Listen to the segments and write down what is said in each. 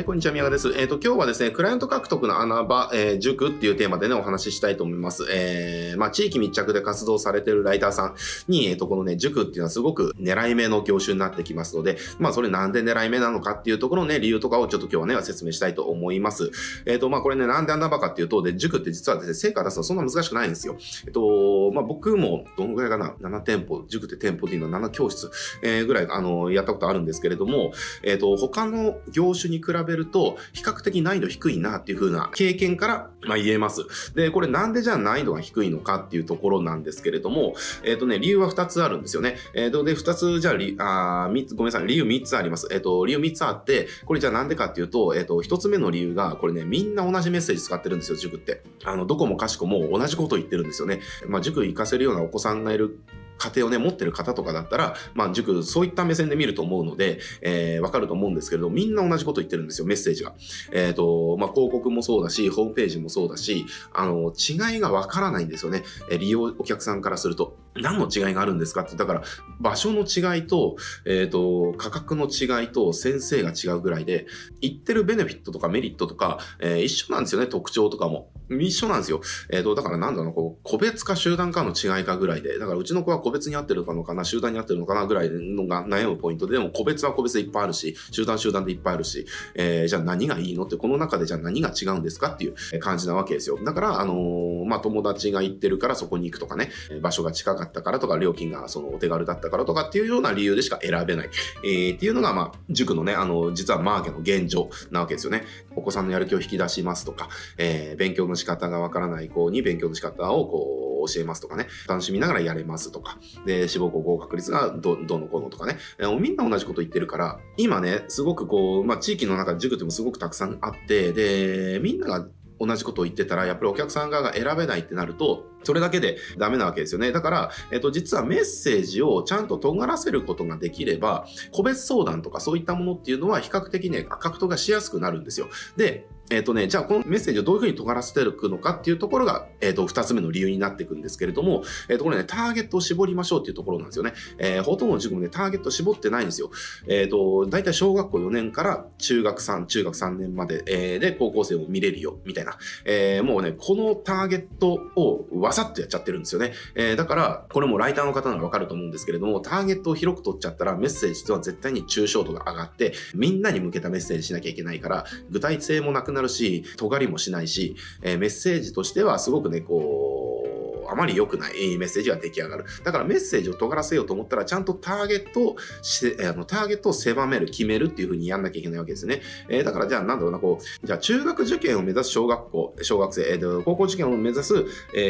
はい、こんにちは、宮川です。今日はですね、クライアント獲得の穴場、塾っていうテーマでね、お話ししたいと思います。地域密着で活動されてるライターさんに、このね、塾っていうのはすごく狙い目の業種になってきますので、それなんで狙い目なのかっていうところのね、理由とかをちょっと今日はね、説明したいと思います。これね、なんで穴場かっていうと、塾って実はですね、成果出すのそんな難しくないんですよ。僕も、どのぐらいかな、7店舗、塾って店舗っていうのは7教室、ぐらい、やったことあるんですけれども、他の業種に比べると比較的難易度低いなっていう風な経験から言えます。で、これなんでじゃあ難易度が低いのかっていうところなんですけれども、理由は2つあるんですよね。で、2つ、じゃあ、理由3つあります。理由3つあって、これじゃあなんでかっていうと、1つ目の理由が、これね、みんな同じメッセージ使ってるんですよ、塾って。どこもかしこも同じこと言ってるんですよね。塾行かせるようなお子さんがいる家庭をね、持ってる方とかだったら、塾、そういった目線で見ると思うので、わかると思うんですけれど、みんな同じこと言ってるんですよ、メッセージが。広告もそうだし、ホームページもそうだし、違いがわからないんですよね。お客さんからすると。何の違いがあるんですかって、だから、場所の違いと、価格の違いと、先生が違うぐらいで、言ってるベネフィットとかメリットとか、一緒なんですよね、特徴とかも。一緒なんですよ。だからなんだろう、個別か集団かの違いかぐらいで、だからうちの子は個別に合ってるのかな、集団に合ってるのかなぐらいのが悩むポイントで、でも個別は個別でいっぱいあるし、集団でいっぱいあるし、じゃあ何がいいのって、この中でじゃあ何が違うんですかっていう感じなわけですよ。だから、友達が行ってるからそこに行くとかね、場所が近かったからとか、料金がお手軽だったからとかっていうような理由でしか選べない。っていうのが、塾のね、実はマーケの現状なわけですよね。お子さんのやる気を引き出しますとか、勉強の仕方がわからない子に勉強の仕方を教えますとかね、楽しみながらやれますとか、で、志望校合格率がどのこうのとかね、みんな同じこと言ってるから、今ね、すごく地域の中で塾ってもすごくたくさんあって、で、みんなが同じことを言ってたら、やっぱりお客さん側が選べないってなると、それだけでダメなわけですよね。だから、実はメッセージをちゃんと尖らせることができれば、個別相談とかそういったものっていうのは比較的ね、獲得がしやすくなるんですよ。で、じゃあこのメッセージをどういうふうに尖らせていくのかっていうところが、2つ目の理由になっていくんですけれども、これね、ターゲットを絞りましょうっていうところなんですよね。ほとんどの塾もね、ターゲット絞ってないんですよ。だいたい小学校4年から中学3年まで、で、高校生を見れるよ、みたいな。もうね、このターゲットをわさっとやっちゃってるんですよね。だから、これもライターの方ならわかると思うんですけれども、ターゲットを広く取っちゃったら、メッセージとは絶対に抽象度が上がって、みんなに向けたメッセージしなきゃいけないから、具体性もなくなるし、尖りもしないし、メッセージとしてはすごくね、あまり良くないメッセージが出来上がる。だからメッセージを尖らせようと思ったら、ちゃんとターゲットを狭める、決めるっていう風にやんなきゃいけないわけですね。だからじゃあなんだろうな、じゃあ中学受験を目指す小学生、高校受験を目指す、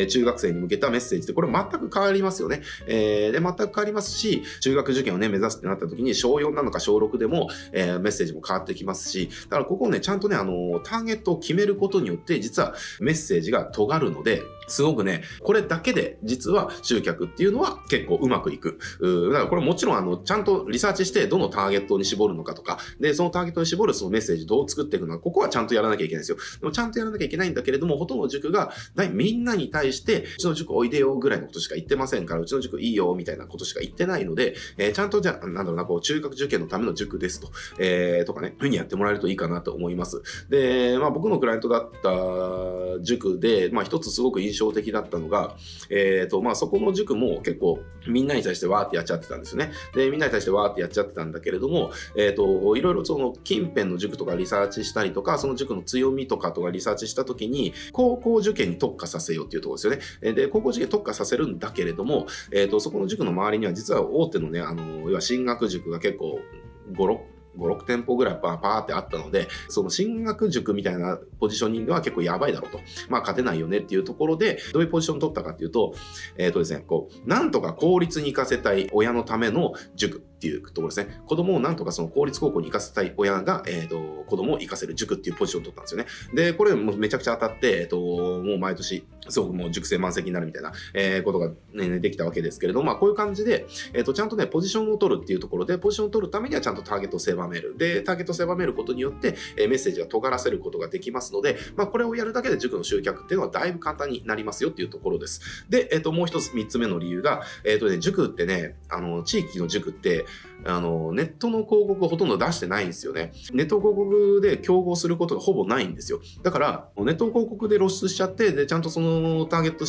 中学生に向けたメッセージって、これ全く変わりますよね。で、全く変わりますし、中学受験をね、目指すってなった時に、小4なのか小6でも、メッセージも変わってきますし、だからここをね、ちゃんとね、ターゲットを決めることによって、実はメッセージが尖るので、すごくね、これだけで実は集客っていうのは結構うまくいく。だからこれもちろんちゃんとリサーチしてどのターゲットに絞るのかとか、で、そのターゲットに絞るそのメッセージどう作っていくのか、ここはちゃんとやらなきゃいけないんですよ。でもちゃんとやらなきゃいけないんだけれども、ほとんど塾がみんなに対して、うちの塾おいでよぐらいのことしか言ってませんから、うちの塾いいよみたいなことしか言ってないので、ちゃんとじゃあ、なんだろうな、中学受験のための塾ですと、とかね、ふうにやってもらえるといいかなと思います。で、僕のクライアントだった塾で、一つすごく印象的だったのが、そこの塾も結構みんなに対してわーってやっちゃってたんですよね。で、みんなに対してわーってやっちゃってたんだけれども、いろいろその近辺の塾とかリサーチしたりとか、その塾の強みとかリサーチしたときに、高校受験に特化させようっていうところですよね。で、高校受験特化させるんだけれども、そこの塾の周りには実は大手のね、要は進学塾が結構5、6店舗ぐらいパーってあったので、その進学塾みたいなポジショニングは結構やばいだろうと。勝てないよねっていうところで、どういうポジション取ったかっていうと、ですね、なんとか公立に行かせたい親のための塾っていうところですね。子供をなんとかその公立高校に行かせたい親が、子供を行かせる塾っていうポジションを取ったんですよね。で、これもめちゃくちゃ当たって、もう毎年、すごくもう塾生満席になるみたいな、ことが、ね、できたわけですけれども、こういう感じで、ちゃんとね、ポジションを取るっていうところで、ポジションを取るためにはちゃんとターゲットを制狭める。で、ターゲットを狭めることによって、メッセージは尖らせることができますので、これをやるだけで塾の集客っていうのはだいぶ簡単になりますよっていうところです。で、もう一つ、三つ目の理由が、塾ってね、地域の塾って、ネットの広告をほとんど出してないんですよね。ネット広告で競合することがほぼないんですよ。だから、ネット広告で露出しちゃって、で、ちゃんとそのターゲット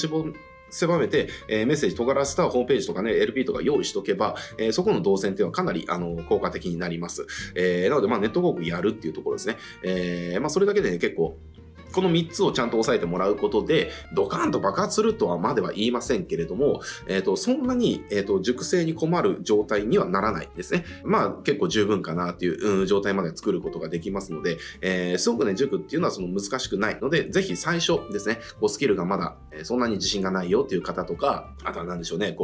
狭めて、メッセージ尖らせたホームページとかね、LP とか用意しとけば、そこの動線っていうのはかなり、効果的になります。なので、ネット広告やるっていうところですね。それだけでね、結構、この3つをちゃんと押さえてもらうことで、ドカーンと爆発するとはまでは言いませんけれども、そんなに、熟成に困る状態にはならないですね。結構十分かなっていう、状態まで作ることができますので、すごくね、塾っていうのはその難しくないので、ぜひ最初ですね、スキルがまだ、そんなに自信がないよっていう方とか、あとは何でしょうね、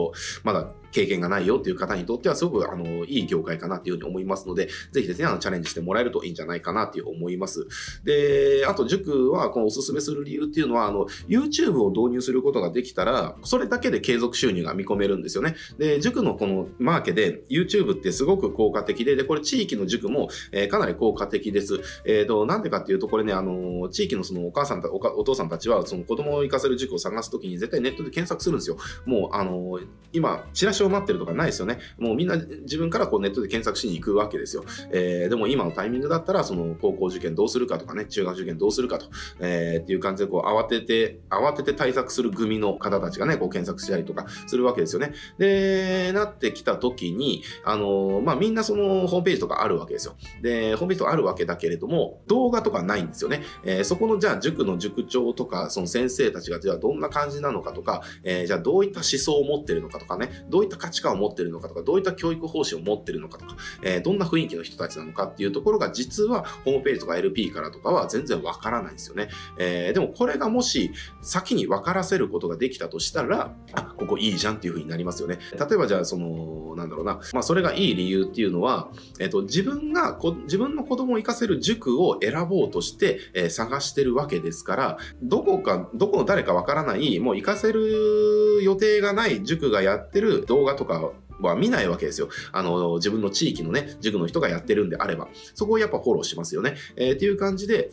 まだ経験がないよっていう方にとってはすごく、いい業界かなっていうふうに思いますので、ぜひですね、チャレンジしてもらえるといいんじゃないかなっていう思います。で、あと塾は、おすすめする理由っていうのは、YouTube を導入することができたら、それだけで継続収入が見込めるんですよね。で、塾のこのマーケで YouTube ってすごく効果的で、これ地域の塾も、かなり効果的です。なんでかっていうと、これね、地域のそのお母さんたち、お父さんたちは、その子供を生かせる塾を探すときに絶対ネットで検索するんですよ。もう、今、チラシを待ってるとかないですよね。もうみんな自分からネットで検索しに行くわけですよ。でも今のタイミングだったら、高校受験どうするかとかね、中学受験どうするかと。っていう感じで、慌てて対策する組の方たちがね、検索したりとかするわけですよね。で、なってきた時に、みんなホームページとかあるわけですよ。で、ホームページとかあるわけだけれども、動画とかないんですよね。そこの、じゃあ、塾の塾長とか、先生たちが、じゃあ、どんな感じなのかとか、じゃあ、どういった思想を持ってるのかとかね、どういった価値観を持ってるのかとか、どういった教育方針を持ってるのかとか、どんな雰囲気の人たちなのかっていうところが、実は、ホームページとか LP からとかは全然わからないんですよ。でもこれがもし先に分からせることができたとしたら、ここいいじゃんっていう風になりますよね。例えばじゃあなんだろうな。それがいい理由っていうのは、自分の子供を生かせる塾を選ぼうとして、探してるわけですから、どこの誰か分からない、もう生かせる予定がない塾がやってる動画とか、は見ないわけですよ。自分の地域のね、塾の人がやってるんであれば、そこをやっぱフォローしますよね。っていう感じで、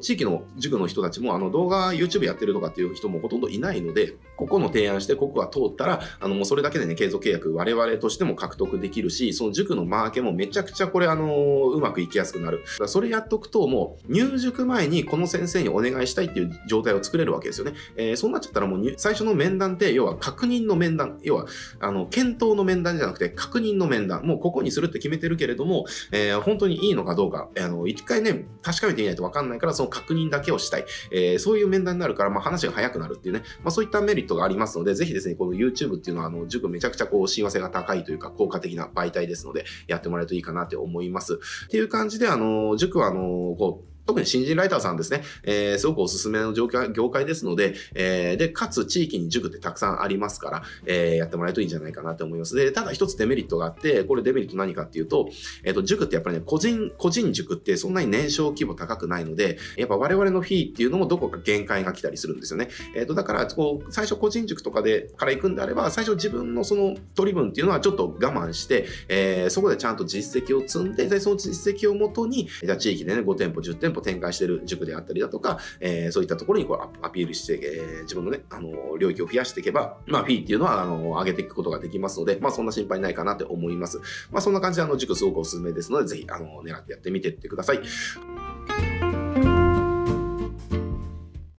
地域の塾の人たちも、動画、YouTube やってるとかっていう人もほとんどいないので、ここの提案して、ここが通ったら、もうそれだけでね、継続契約、我々としても獲得できるし、その塾のマーケもめちゃくちゃこれ、うまくいきやすくなる。だからそれやっとくと、もう、入塾前にこの先生にお願いしたいっていう状態を作れるわけですよね。そうなっちゃったらもう、最初の面談って、要は確認の面談、要は、検討の面談じゃなくて確認の面談。もうここにするって決めてるけれども、本当にいいのかどうか、一回ね、確かめてみないと分かんないから、その確認だけをしたい。そういう面談になるから、話が早くなるっていうね、そういったメリットがありますので、ぜひですね、この YouTube っていうのは、塾めちゃくちゃ親和性が高いというか、効果的な媒体ですので、やってもらえるといいかなって思います。っていう感じで、塾は、特に新人ライターさんですね。すごくおすすめの業界ですので、かつ地域に塾ってたくさんありますから、やってもらえるといいんじゃないかなと思います。で、ただ一つデメリットがあって、これデメリット何かっていうと、塾ってやっぱりね、個人塾ってそんなに年商規模高くないので、やっぱ我々のフィーっていうのもどこか限界が来たりするんですよね。だから、最初個人塾とかから行くんであれば、最初自分の取り分っていうのはちょっと我慢して、そこでちゃんと実績を積んで、その実績をもとに、じゃあ地域でね、5店舗、10店舗、展開している塾であったりだとか、そういったところにアピールして、自分のね、領域を増やしていけば、フィーっていうのは、上げていくことができますので、そんな心配ないかなって思います。そんな感じで、塾すごくおすすめですので、ぜひ、狙ってやってみてってください。